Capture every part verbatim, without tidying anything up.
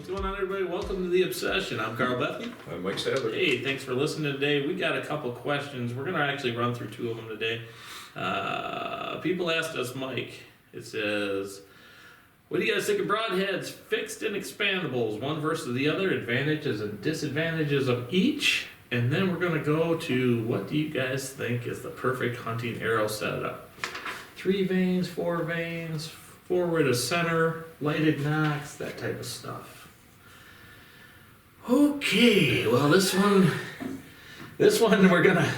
What's going on, everybody? Welcome to The Obsession. I'm Carl Bethany. I'm Mike Sather. Hey, thanks for listening today. We got a couple questions. We're going to actually run through two of them today. Uh, people asked us, Mike, it says, what do you guys think of broadheads, fixed and expandables, one versus the other, advantages and disadvantages of each? And then we're going to go to what do you guys think is the perfect hunting arrow setup? Three veins, four veins, forward to center, lighted nocks, that type of stuff. Okay, well this one, this one we're gonna,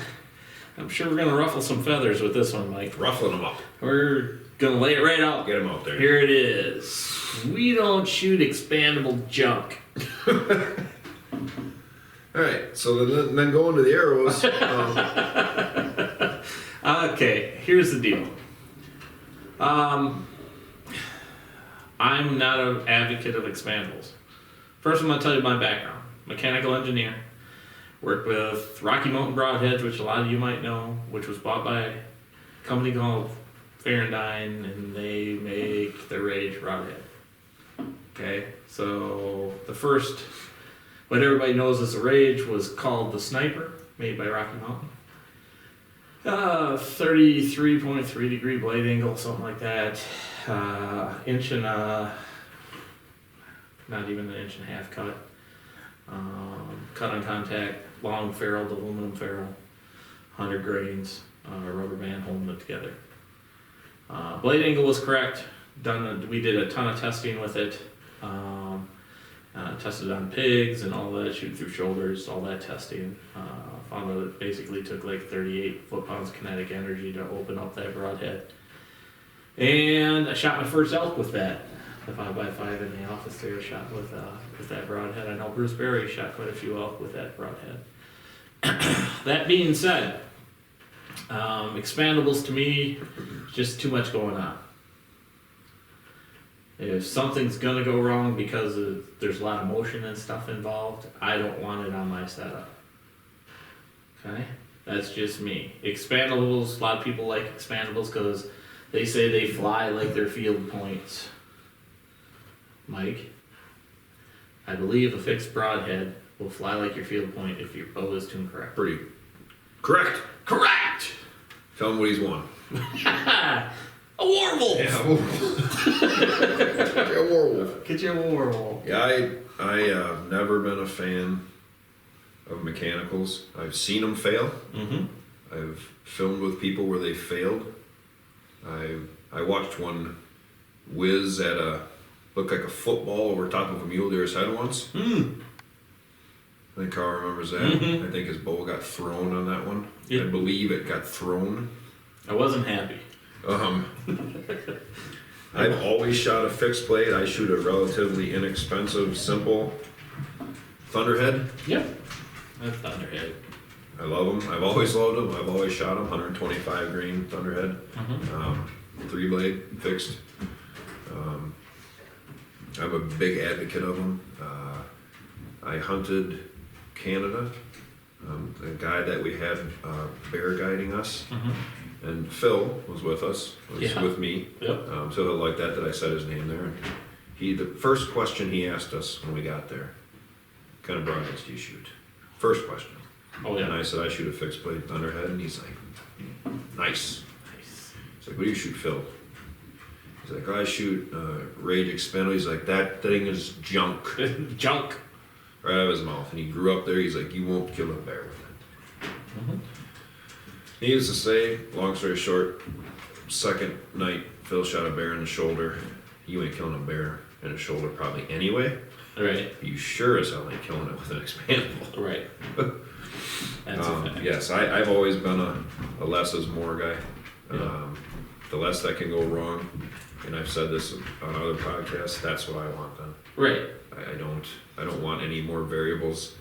I'm sure we're gonna ruffle some feathers with this one, Mike. Ruffling them up. We're gonna lay it right out. Get them out there. Here it is. We don't shoot expandable junk. All right, so then, then going to the arrows. um. Okay, here's the deal. Um, I'm not an advocate of expandables. First, I'm going to tell you my background. Mechanical engineer. Worked with Rocky Mountain Broadheads, which a lot of you might know, which was bought by a company called Farrandyne, and they make the Rage Broadhead. Okay, so the first, what everybody knows as the Rage, was called the Sniper, made by Rocky Mountain. Uh, thirty-three point three degree blade angle, something like that. Uh, inch and uh not even an inch and a half cut. Um, cut on contact, long ferruled, aluminum ferrule, one hundred grains, uh, rubber band holding it together. Uh, blade angle was correct. Done. A, we did a ton of testing with it. Um, uh, tested on pigs and all that, shoot through shoulders, all that testing. Uh, found that it basically took like thirty-eight foot-pounds kinetic energy to open up that broadhead. And I shot my first elk with that. The five by five in the office there shot with uh, with that broadhead. I know Bruce Barry shot quite a few elk with that broadhead. That being said, um, expandables to me, just too much going on. If something's going to go wrong because of, there's a lot of motion and stuff involved, I don't want it on my setup. Okay? That's just me. Expandables, a lot of people like expandables because they say they fly like they're field points. Mike, I believe a fixed broadhead will fly like your field point if your bow is tuned correct. Pretty. Correct. Correct. Tell him what he's won. A warwolf. Yeah, a warwolf. Get you a warwolf. Get you a warwolf. Yeah, I I have uh, never been a fan of mechanicals. I've seen them fail. Mm-hmm. I've filmed with people where they failed. I I watched one whiz at a. Looked like a football over top of a mule deer's head once. Mm. I think Carl remembers that. Mm-hmm. I think his bow got thrown on that one. It, I believe it got thrown. I wasn't happy. Um, I've always shot a fixed blade. I shoot a relatively inexpensive, simple Thunderhead. Yep, I have Thunderhead. I love them. I've always loved them. I've always shot them. one twenty-five grain Thunderhead. Mm-hmm. um, three blade fixed. Um, I'm a big advocate of them. Uh, I hunted Canada. Um, the guy that we had uh, bear guiding us, mm-hmm. and Phil was with us, was yeah. with me. Yep. Um, so I like that that I said his name there. And he, the first question he asked us when we got there, what kind of broadheads do you shoot? First question. Oh yeah. And I said I shoot a fixed blade Thunderhead, and he's like, nice. Nice. He's like, what do you shoot, Phil? He's like, I shoot uh, Rage Expandable. He's like, that thing is junk. Junk. Right out of his mouth. And he grew up there. He's like, you won't kill a bear with it. Mm-hmm. Needless to say, long story short, second night, Phil shot a bear in the shoulder. You ain't killing a bear in the shoulder probably anyway. Right. You sure as hell ain't killing it with an Expandable. Right. That's um, a fact. Yes, I, I've always been a, a less is more guy. Yeah. Um, the less that can go wrong. And I've said this on other podcasts, that's what I want then. Right. I, I don't I don't want any more variables.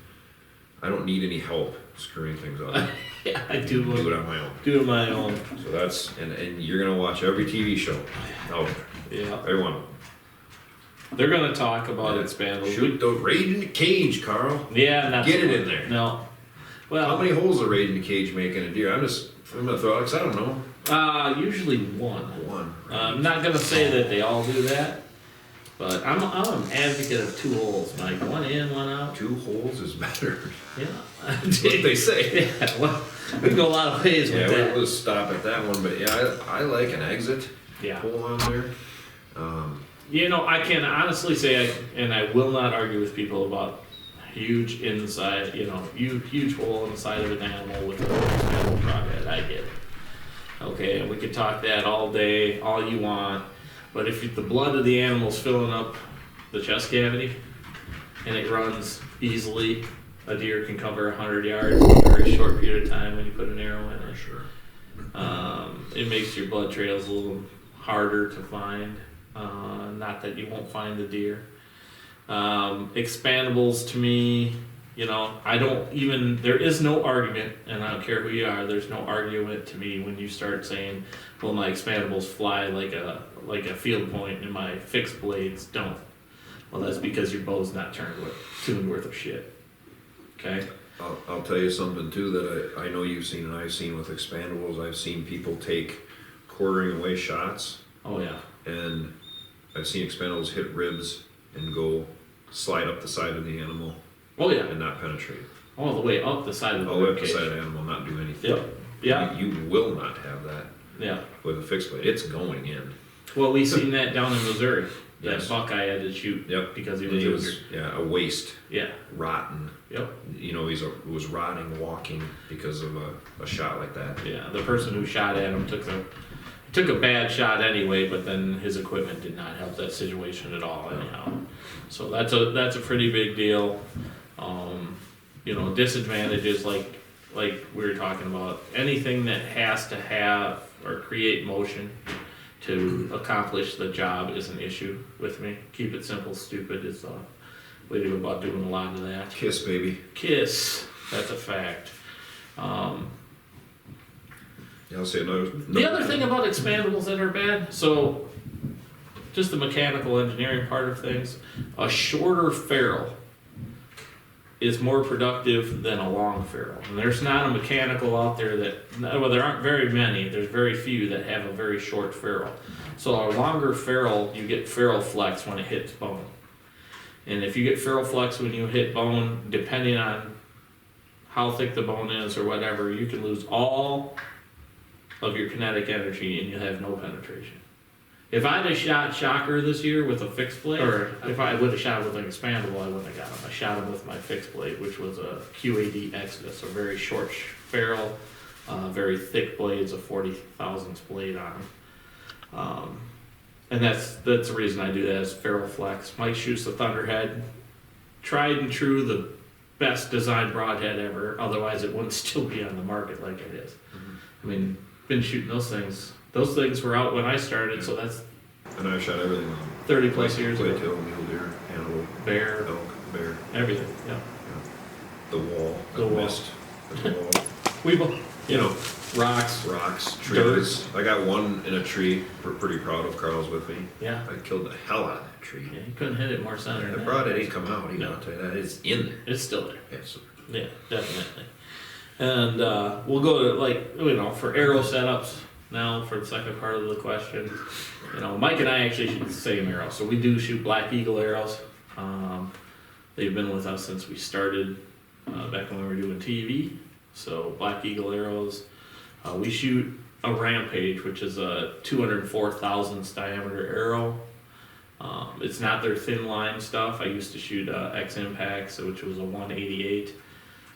I don't need any help screwing things up. Yeah, I do. Do it on my own. Do it on my own. So that's, and, and you're going to watch every T V show out there. Yeah. Every one of them. They're going to talk about yeah. expandables. Shoot the Raid in the Cage, Carl. Yeah. Not Get so it in there. No. Well, how many holes a Raid in the Cage make in a deer? I'm just, I'm going to throw out, because I don't know. Uh, usually one. One. Right. Uh, I'm not going to say that they all do that, But I'm I'm an advocate of two holes, Mike. One in, one out. Two holes is better. Yeah. That's what they say. Yeah, well, we go a lot of ways yeah, with that. Yeah, we'll stop at that one. But yeah, I, I like an exit yeah. hole on there. Um, you know, I can honestly say, I, and I will not argue with people about huge inside, you know, huge, huge hole in the side of an animal with a expandable broadhead. I get it. Okay, and we could talk that all day, all you want. But if the blood of the animal's filling up the chest cavity, and it runs easily, a deer can cover one hundred yards in a very short period of time when you put an arrow in it. Sure. Um, it makes your blood trails a little harder to find. Uh, not that you won't find the deer. Um, expandables, to me, you know, I don't even, there is no argument, and I don't care who you are, there's no argument to me when you start saying, well, my expandables fly like a like a field point and my fixed blades don't. Well, that's because your bow's not turned with, tuned worth of shit. Okay? I'll, I'll tell you something, too, that I, I know you've seen and I've seen with expandables. I've seen people take quartering away shots. Oh, yeah. And I've seen expandables hit ribs and go slide up the side of the animal. Oh, yeah. And not penetrate. All the way up the side of the animal. All the way up the side of the animal, not do anything. Yep. Yeah. You, you will not have that yeah. with a fixed blade. It's going in. Well, we seen that down in Missouri. That yes. Buckeye had to shoot yep. because he was, he was yeah, a waste. Yeah. Rotten. Yep. You know, he's a, was rotting, walking because of a, a shot like that. Yeah, the person who shot at him took a, took a bad shot anyway, but then his equipment did not help that situation at all anyhow. So that's a that's a pretty big deal. Um, you know, disadvantages like like we were talking about, anything that has to have or create motion to accomplish the job is an issue with me. Keep it simple, stupid is the way to go about doing a lot of that. Kiss, baby. Kiss. That's a fact. Um, yeah, I'll say no. no. The other thing about expandables that are bad, so just the mechanical engineering part of things, a shorter ferrule is more productive than a long ferrule. And there's not a mechanical out there that, well, there aren't very many, there's very few that have a very short ferrule. So a longer ferrule, you get ferrule flex when it hits bone. And if you get ferrule flex when you hit bone, depending on how thick the bone is or whatever, you can lose all of your kinetic energy and you'll have no penetration. If I'd have shot Shocker this year with a fixed blade, or if I would have shot with an expandable, I wouldn't have got him. I shot him with my fixed blade, which was a Q A D Exodus, a very short ferrule, uh, very thick blades, a forty thousandths blade on him. Um, and that's that's the reason I do that, is ferrule flex. Mike shoots the Thunderhead, tried and true, the best designed broadhead ever. Otherwise, it wouldn't still be on the market like it is. Mm-hmm. I mean, been shooting those things. Those things were out when I started, so that's. And I shot everything on thirty plus years ago. Whitetail, mule deer, antelope, bear, elk, bear, everything. Yeah. yeah. The wall. The wall. Missed. The wall. We both. You know, rocks, rocks, trees. Dirt. I got one in a tree. We're pretty proud of. Carl's with me. Yeah. I killed the hell out of that tree. Yeah, you couldn't hit it more center. The broadhead ain't come out. You know, I'll tell you that. It's in there. It's still there. Yeah, so. Yeah, definitely. And uh, we'll go to like you know for arrow setups. Now, for the second part of the question, you know, Mike and I actually shoot the same arrow. So we do shoot Black Eagle arrows. Um, they've been with us since we started uh, back when we were doing T V. So Black Eagle arrows. Uh, we shoot a Rampage, which is a two hundred four thousandths diameter arrow. Um, it's not their thin line stuff. I used to shoot uh, X-impact, so which was a one eighty-eight.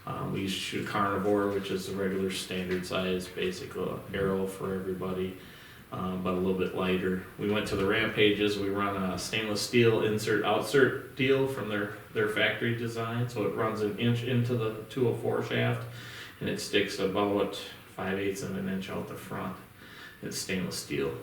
Um, we used to shoot Carnivore, which is the regular standard size, basic uh, arrow for everybody, um, but a little bit lighter. We went to the Rampages. We run a stainless steel insert-outsert deal from their, their factory design, so it runs an inch into the two oh four shaft, and it sticks about five eighths of an inch out the front. It's stainless steel.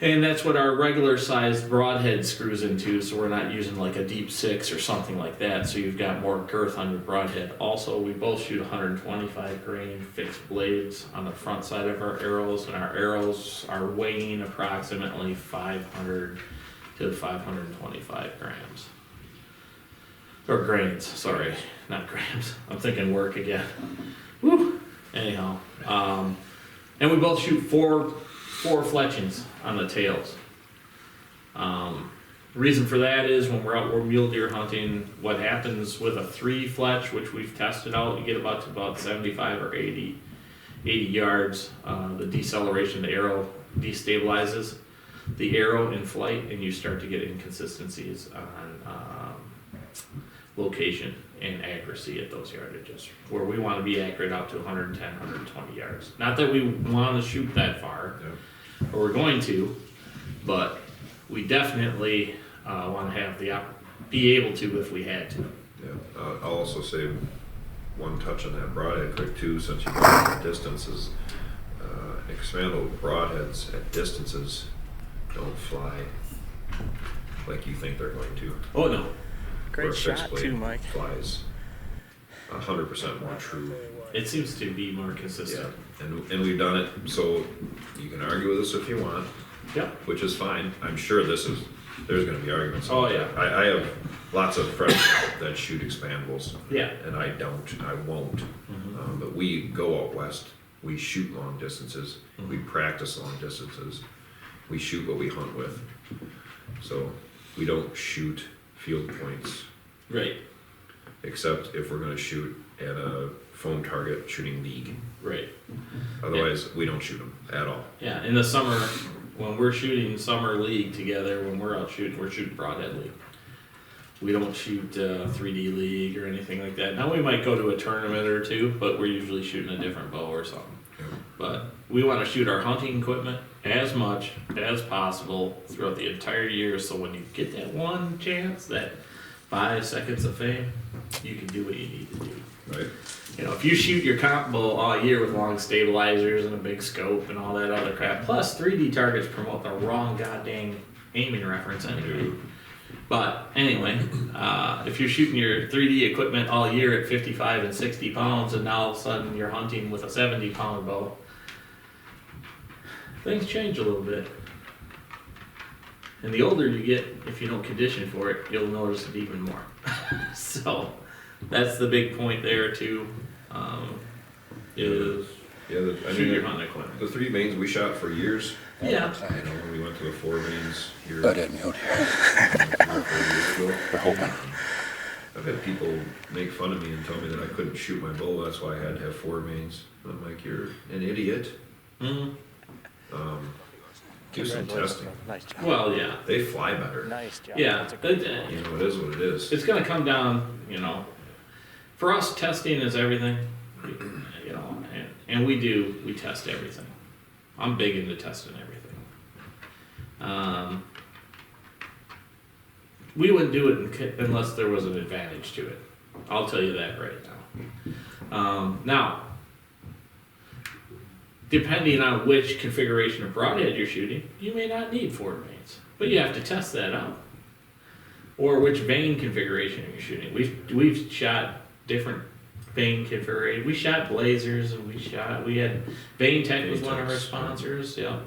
And that's what our regular sized broadhead screws into, so we're not using like a deep six or something like that, so you've got more girth on your broadhead. Also, we both shoot one twenty-five grain fixed blades on the front side of our arrows, and our arrows are weighing approximately five hundred to five twenty-five grams. Or grains, sorry, not grams. I'm thinking work again. Woo! Anyhow, um, and we both shoot four. Four fletchings on the tails. Um, The reason for that is when we're out mule deer hunting, what happens with a three fletch, which we've tested out, you get about to about seventy-five or eighty yards. Uh, the deceleration of the arrow destabilizes the arrow in flight, and you start to get inconsistencies on um, location and accuracy at those yardages, where we want to be accurate out to one ten, one twenty yards. Not that we want to shoot that far, yeah. or we're going to, but we definitely uh, want to have the op- be able to if we had to. Yeah, uh, I'll also say one touch on that broadhead quick too, since you brought up distances. Uh, Expandable broadheads at distances don't fly like you think they're going to. Oh no. Great shot too, Mike. Flies one hundred percent more true. It seems to be more consistent. Yeah. And, and we've done it, so you can argue with us if you want, yeah. which is fine. I'm sure this is, there's going to be arguments. Oh yeah. I, I have lots of friends that shoot expandables. Yeah. And I don't, I won't. Mm-hmm. Um, but we go out west, we shoot long distances, mm-hmm. we practice long distances, we shoot what we hunt with. So we don't shoot field points. Right. Except if we're going to shoot at a foam target shooting league. Right. Otherwise, yeah. we don't shoot them at all. Yeah, in the summer, when we're shooting summer league together, when we're out shooting, we're shooting broadhead league. We don't shoot uh, three D league or anything like that. Now, we might go to a tournament or two, but we're usually shooting a different bow or something. Yeah. But we want to shoot our hunting equipment as much as possible throughout the entire year, so when you get that one chance, that five seconds of fame, you can do what you need to do. Right. You know, if you shoot your comp bow all year with long stabilizers and a big scope and all that other crap, plus three D targets promote the wrong goddamn aiming reference anyway. But anyway, uh, if you're shooting your three D equipment all year at fifty-five and sixty pounds, and now all of a sudden you're hunting with a seventy pound bow, things change a little bit. And the older you get, if you don't condition for it, you'll notice it even more. So that's the big point there too, um, is yeah, the, I shoot mean, your hunting equipment. The three mains we shot for years. Yeah. I know when we went to the four mains here. I didn't know. We're hoping. I've had people make fun of me and tell me that I couldn't shoot my bow. That's why I had to have four mains. And I'm like, you're an idiot. Mm-hmm. Um, do some testing. Nice job. Well, yeah. They fly better. Nice job. Yeah. It, uh, you know, it is what it is. It's going to come down, you know. For us, testing is everything. You know, and, and we do, we test everything. I'm big into testing everything. Um, we wouldn't do it unless there was an advantage to it. I'll tell you that right now. Um, now, depending on which configuration of broadhead you're shooting, you may not need four veins, but you have to test that out. Or which vein configuration you're shooting. We've we've shot different vein configuration. We shot blazers, and we shot we had Bain Tech was one of our sponsors. Yeah,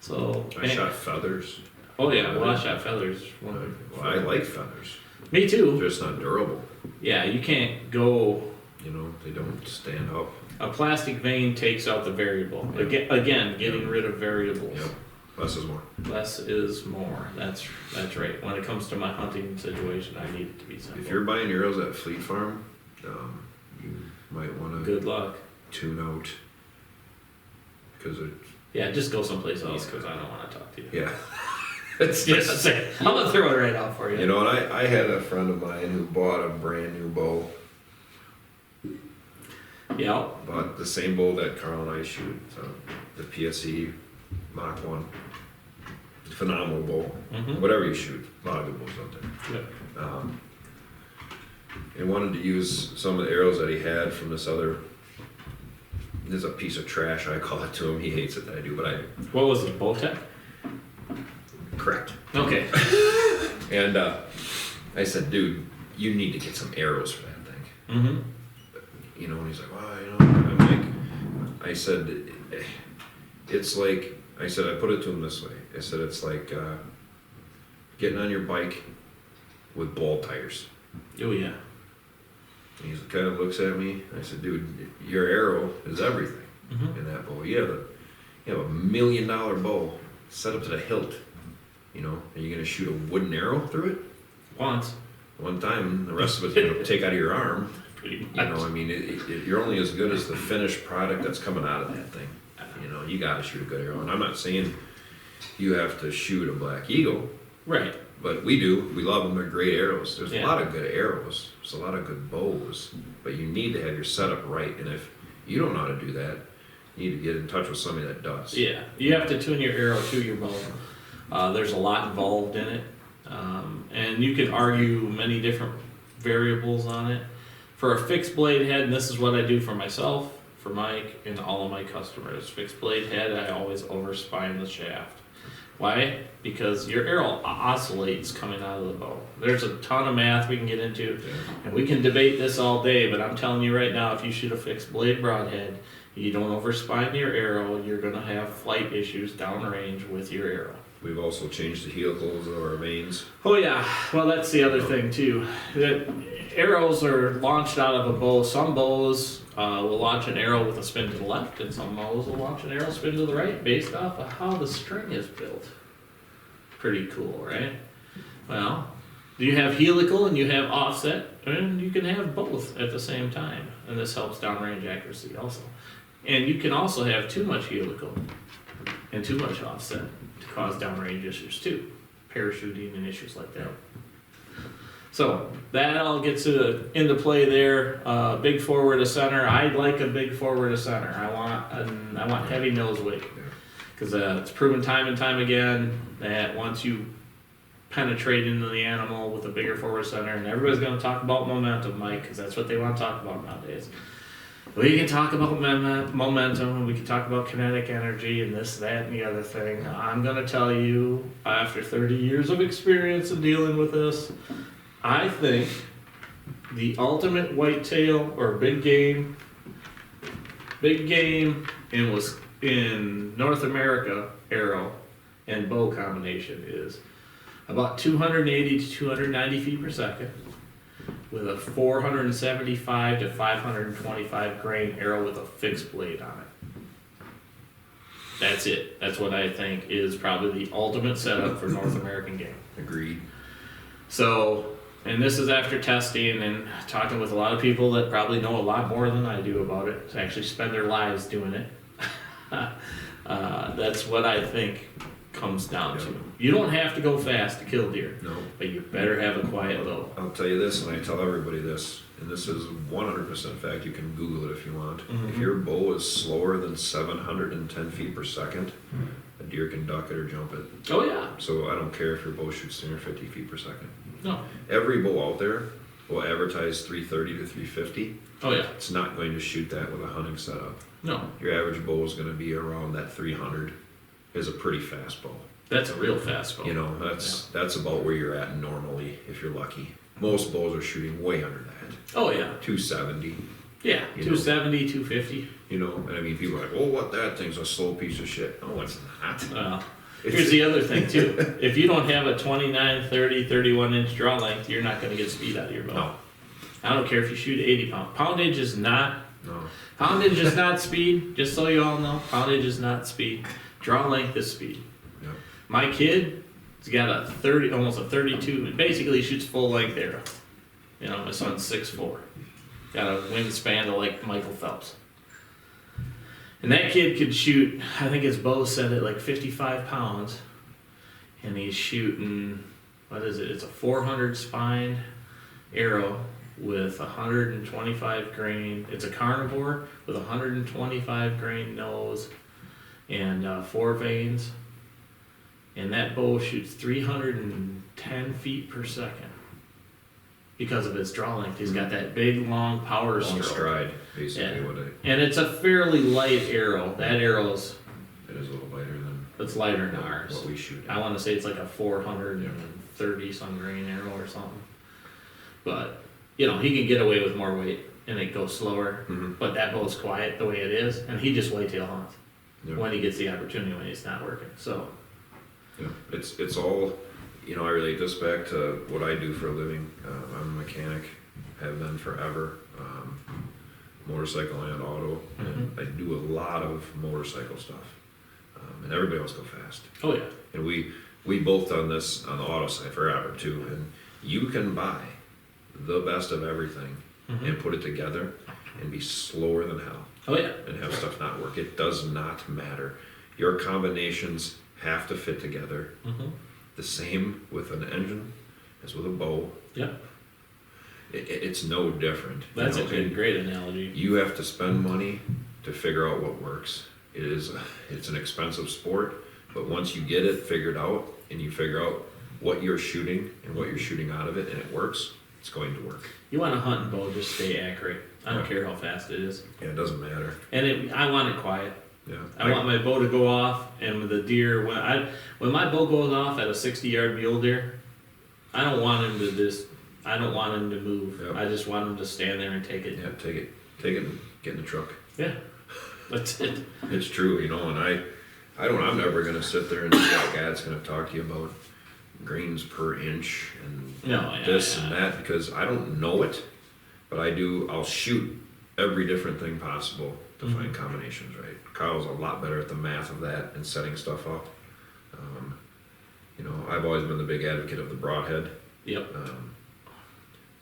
so I shot feathers. Oh yeah, well I shot feathers. Well, I like feathers. Me too. They're just not durable. Yeah, you can't go. You know, they don't stand up. A plastic vein takes out the variable. Yep. Again, getting yep. rid of variables. Yep. Less is more. Less is more. That's that's right. When it comes to my hunting situation, I need it to be simple. If you're buying arrows at Fleet Farm, um, you might want to good luck tune out because it. Yeah, just go someplace else because yeah. I don't want to talk to you. Yeah. It's just saying. I'm gonna throw it right out for you. You know, and I I had a friend of mine who bought a brand new bow. Yeah. Bought the same bow that Carl and I shoot, so the P S E Mach one. Phenomenal bow. Mm-hmm. Whatever you shoot, a lot of good bows out there. Yeah. Um, and wanted to use some of the arrows that he had from this other. This is a piece of trash, I call it to him. He hates it that I do, but I. What was it, Bowtech? Correct. Okay. And uh, I said, dude, you need to get some arrows for that thing. Mm-hmm. You know, and he's like, well, you know, I'm like, I said, it's like, I said, I put it to him this way. I said, it's like uh, getting on your bike with ball tires. Oh, yeah. And he kind of looks at me. I said, dude, your arrow is everything mm-hmm. in that bow. You have a, you have a million dollar bow set up to the hilt. You know, are you going to shoot a wooden arrow through it? Once. One time, the rest of it's going to take out of your arm. Pretty much. You know, I mean, it, it, you're only as good as the finished product that's coming out of that thing. You know, you got to shoot a good arrow. And I'm not saying you have to shoot a Black Eagle. Right. But we do. We love them. They're great arrows. There's yeah. a lot of good arrows. There's a lot of good bows. But you need to have your setup right. And if you don't know how to do that, you need to get in touch with somebody that does. Yeah. You have to tune your arrow to your bow. Uh, there's a lot involved in it. Um, and you can argue many different variables on it. For a fixed blade head, and this is what I do for myself, for Mike, and all of my customers. Fixed blade head, I always overspine the shaft. Why? Because your arrow oscillates coming out of the bow. There's a ton of math we can get into, and we can debate this all day, but I'm telling you right now, if you shoot a fixed blade broadhead, you don't overspine your arrow, you're going to have flight issues downrange with your arrow. We've also changed the helicals of our mains. Oh yeah, well that's the other thing too. That arrows are launched out of a bow. Some bows uh, will launch an arrow with a spin to the left, and some bows will launch an arrow spin to the right based off of how the string is built. Pretty cool, right? Well, you have helical and you have offset, and you can have both at the same time. And this helps downrange accuracy also. And you can also have too much helical and too much offset to cause downrange issues too, parachuting and issues like that. So that all gets into, into play there. Uh, big forward to center. I like a big forward to center. I want an, I want heavy nose weight because uh, it's proven time and time again that once you penetrate into the animal with a bigger forward center, and everybody's going to talk about momentum, Mike, because that's what they want to talk about nowadays. We can talk about momentum, and we can talk about kinetic energy, and this, that, and the other thing. I'm going to tell you, after thirty years of experience in dealing with this, I think the ultimate whitetail or big game, big game in was in North America arrow and bow combination is about two hundred eighty to two hundred ninety feet per second, with a four seventy-five to five twenty-five grain arrow with a fixed blade on it. That's it. That's what I think is probably the ultimate setup for North American game. Agreed. So, and this is after testing and talking with a lot of people that probably know a lot more than I do about it, to actually spend their lives doing it. uh, that's what I think comes down yep. to. You don't have to go fast to kill deer. No. But you better have a quiet low. I'll tell you this, and I tell everybody this, and this is one hundred percent fact. You can Google it if you want. Mm-hmm. If your bow is slower than seven hundred ten feet per second, mm-hmm. a deer can duck it or jump it. Oh, yeah. So I don't care if your bow shoots three hundred fifty feet per second. No. Every bow out there will advertise three thirty to three fifty. Oh, yeah. It's not going to shoot that with a hunting setup. No. Your average bow is going to be around that three hundred. Is a pretty fast bow. That's a real fast bow. You know, that's yeah. that's about where you're at normally, if you're lucky. Most bows are shooting way under that. Oh, yeah. two seventy. Yeah, two seventy, two fifty. You know, and I mean, people are like, oh, what, that thing's a slow piece of shit. No, it's not. Well, it's... here's the other thing, too. If you don't have a twenty-nine, thirty, thirty-one inch draw length, you're not going to get speed out of your bow. No. I don't care if you shoot eighty pound. Poundage is not... No. Poundage is not speed. Just so you all know, poundage is not speed. Draw length is speed. Yep. My kid, he's got a thirty, almost a thirty-two. Basically, he shoots full length arrow. You know, my son's six foot four. Got a wingspan of like Michael Phelps. And that kid could shoot, I think his bow set at like fifty-five pounds. And he's shooting, what is it? It's a four hundred spine arrow with one hundred twenty-five grain. It's a Carnivore with one hundred twenty-five grain nose. And uh, four vanes, and that bow shoots three hundred ten feet per second because of its draw length. He's got that big, long power long stroke. Stride, basically. Yeah. What I... And it's a fairly light arrow. That arrow's... It is a little lighter than... It's lighter than ours. What we shoot. At. I want to say it's like a four hundred thirty-some grain arrow or something. But, you know, he can get away with more weight, and it goes slower. Mm-hmm. But that bow's quiet the way it is, and he just whitetail hunts. Yeah. When he gets the opportunity, when he's not working. So, yeah, it's it's all, you know, I relate this back to what I do for a living. Uh, I'm a mechanic, have been forever, um, motorcycle and auto. Mm-hmm. And I do a lot of motorcycle stuff, um, and everybody else go fast. Oh yeah. And we we both done this on the auto side forever too, and you can buy the best of everything mm-hmm. and put it together and be slower than hell. Oh yeah. And have stuff not work. It does not matter. Your combinations have to fit together. Mm-hmm. The same with an engine as with a bow. Yeah. It, it's no different. That's you know, a good, great analogy. You have to spend money to figure out what works. It is a, it's an expensive sport, but once you get it figured out and you figure out what you're shooting and what you're shooting out of it and it works, it's going to work. You want to hunt and bow, just stay accurate. I don't yeah. care how fast it is. Yeah, it doesn't matter. And it, I want it quiet. Yeah. I, I want my bow to go off, and with the deer, when I when my bow goes off at a sixty-yard mule deer, I don't want him to just. I don't want him to move. Yep. I just want him to stand there and take it. Yeah, take it, take it, and get in the truck. Yeah, that's it. It's true, you know. And I, I don't. I'm never gonna sit there and like God's gonna talk to you about grains per inch and no, this yeah, and yeah. that because I don't know it, but I do. I'll shoot every different thing possible to mm-hmm. find combinations right. Kyle's a lot better at the math of that and setting stuff up. Um, you know, I've always been the big advocate of the broadhead. Yep. Um,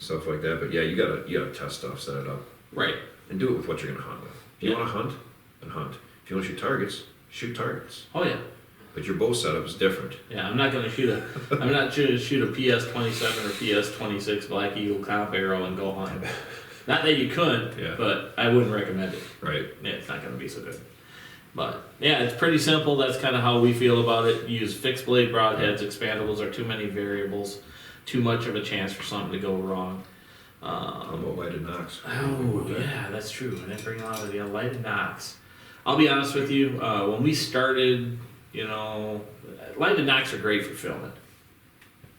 stuff like that, but yeah, you gotta you gotta test stuff, set it up, right, and do it with what you're gonna hunt with. If you yeah. want to hunt, then hunt. If you want to shoot targets, shoot targets. Oh yeah. But your bow setup is different. Yeah, I'm not gonna shoot a I'm not gonna shoot a P S twenty-seven or P S twenty-six Black Eagle comp arrow and go hunt. Not that you couldn't, yeah. but I wouldn't recommend it. Right. Yeah, it's not gonna be so good. But yeah, it's pretty simple. That's kind of how we feel about it. You use fixed blade broadheads. Expandables are too many variables, too much of a chance for something to go wrong. Um, how about lighted Nox? Oh yeah, that's true. I didn't bring a lot of the yeah, lighted Nox. I'll be honest with you. Uh, when we started, you know, lighted Nox are great for filming,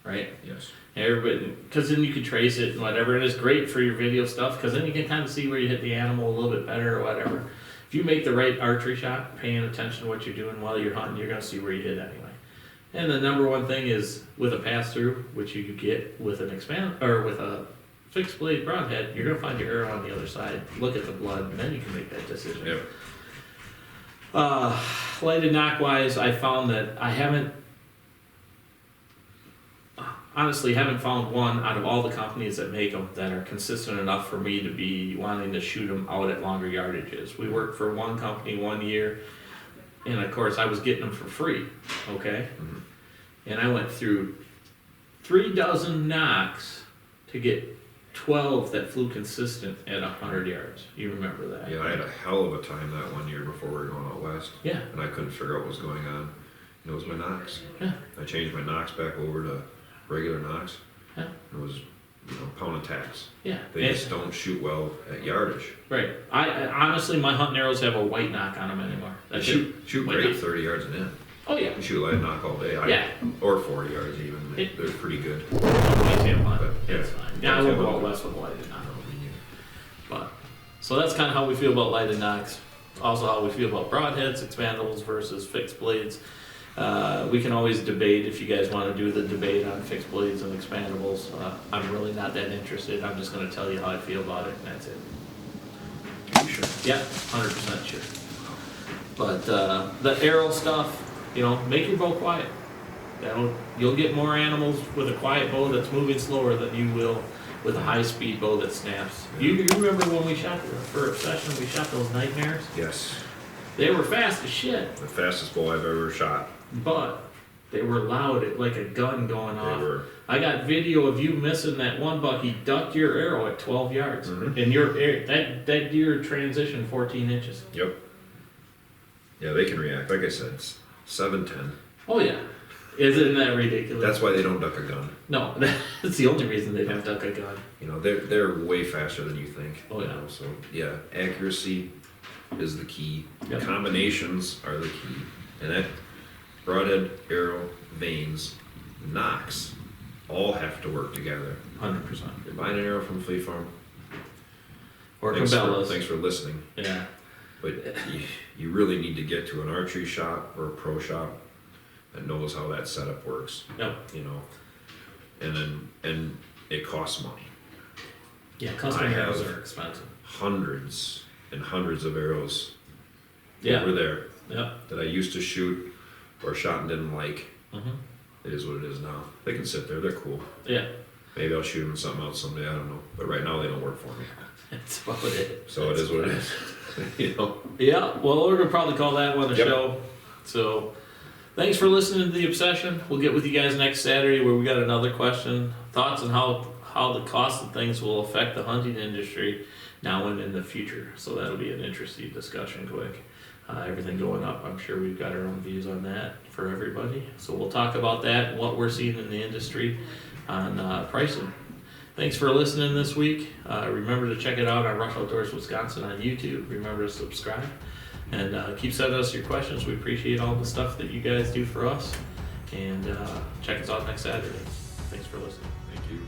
right? Yes. Everybody, because then you can trace it and whatever, and it's great for your video stuff because then you can kind of see where you hit the animal a little bit better or whatever. If you make the right archery shot, paying attention to what you're doing while you're hunting, you're going to see where you hit anyway. And the number one thing is with a pass through, which you could get with an expand or with a fixed blade broadhead, you're going to find your arrow on the other side. Look at the blood, and then you can make that decision. Yep. Uh, lighted knock wise, I found that I haven't honestly haven't found one out of all the companies that make them that are consistent enough for me to be wanting to shoot them out at longer yardages. We worked for one company one year, and of course I was getting them for free, okay? Mm-hmm. And I went through three dozen knocks to get twelve that flew consistent at one hundred yards. You remember that? Yeah, I had a hell of a time that one year before we were going out west. Yeah. And I couldn't figure out what was going on. And it was my knocks. Yeah. I changed my knocks back over to regular knocks. Yeah. It was, you know, pound attacks. Yeah. They and just don't shoot well at yardage. Right. I, I honestly, my hunting arrows have a white knock on them anymore. That's shoot it. shoot white great knock. thirty yards and in. Oh yeah. You shoot light knock all day. I, yeah. Or forty yards even. They, it, they're pretty good. It's fine. Yeah. Fine. Yeah, I won't go west with a lighted knock. But so that's kind of how we feel about lighted knocks. Also, how we feel about broadheads, expandables versus fixed blades. Uh, we can always debate if you guys want to do the debate on fixed blades and expandables. Uh, I'm really not that interested. I'm just going to tell you how I feel about it, and that's it. Are you sure? Yeah, one hundred percent sure. But uh, the arrow stuff, you know, make your bow quiet. That'll, you'll get more animals with a quiet bow that's moving slower than you will with a high-speed bow that snaps. You, you remember when we shot the, for Obsession, we shot those nightmares? Yes. They were fast as shit. The fastest bow I've ever shot. But they were loud, like a gun going off. They were. I got video of you missing that one buck. He ducked your arrow at twelve yards, mm-hmm. and your that that deer transitioned fourteen inches. Yep. Yeah, they can react. Like I said, it's seven ten. Oh yeah, isn't that ridiculous? That's why they don't duck a gun. No, that's the only reason they don't duck a gun. You know, they're they're way faster than you think. Oh yeah. You know, so yeah, accuracy is the key. Yep. Combinations are the key, and that. Broadhead, arrow, veins, knocks, all have to work together. one hundred percent. You're buying an arrow from Fleet Farm. Or thanks Cabela's. For, thanks for listening. Yeah. But you, you really need to get to an archery shop or a pro shop that knows how that setup works. Yep. You know, and then and it costs money. Yeah, custom arrows are expensive. Hundreds and hundreds of arrows yeah. that were there yep. that I used to shoot or shot and didn't like, mm-hmm. it is what it is now. They can sit there, they're cool. Yeah. Maybe I'll shoot them in something else someday, I don't know. But right now they don't work for me. That's about it. So That's it is what it is. You know? Yeah, well, we're going to probably call that one a yep. show. So thanks for listening to The Obsession. We'll get with you guys next Saturday where we got another question. Thoughts on how, how the cost of things will affect the hunting industry now and in the future. So that'll be an interesting discussion quick. Uh, everything going up, I'm sure we've got our own views on that for everybody. So we'll talk about that, what we're seeing in the industry on uh, pricing. Thanks for listening this week. Uh, remember to check it out on Rush Outdoors Wisconsin on YouTube. Remember to subscribe and uh, keep sending us your questions. We appreciate all the stuff that you guys do for us. And uh, check us out next Saturday. Thanks for listening. Thank you.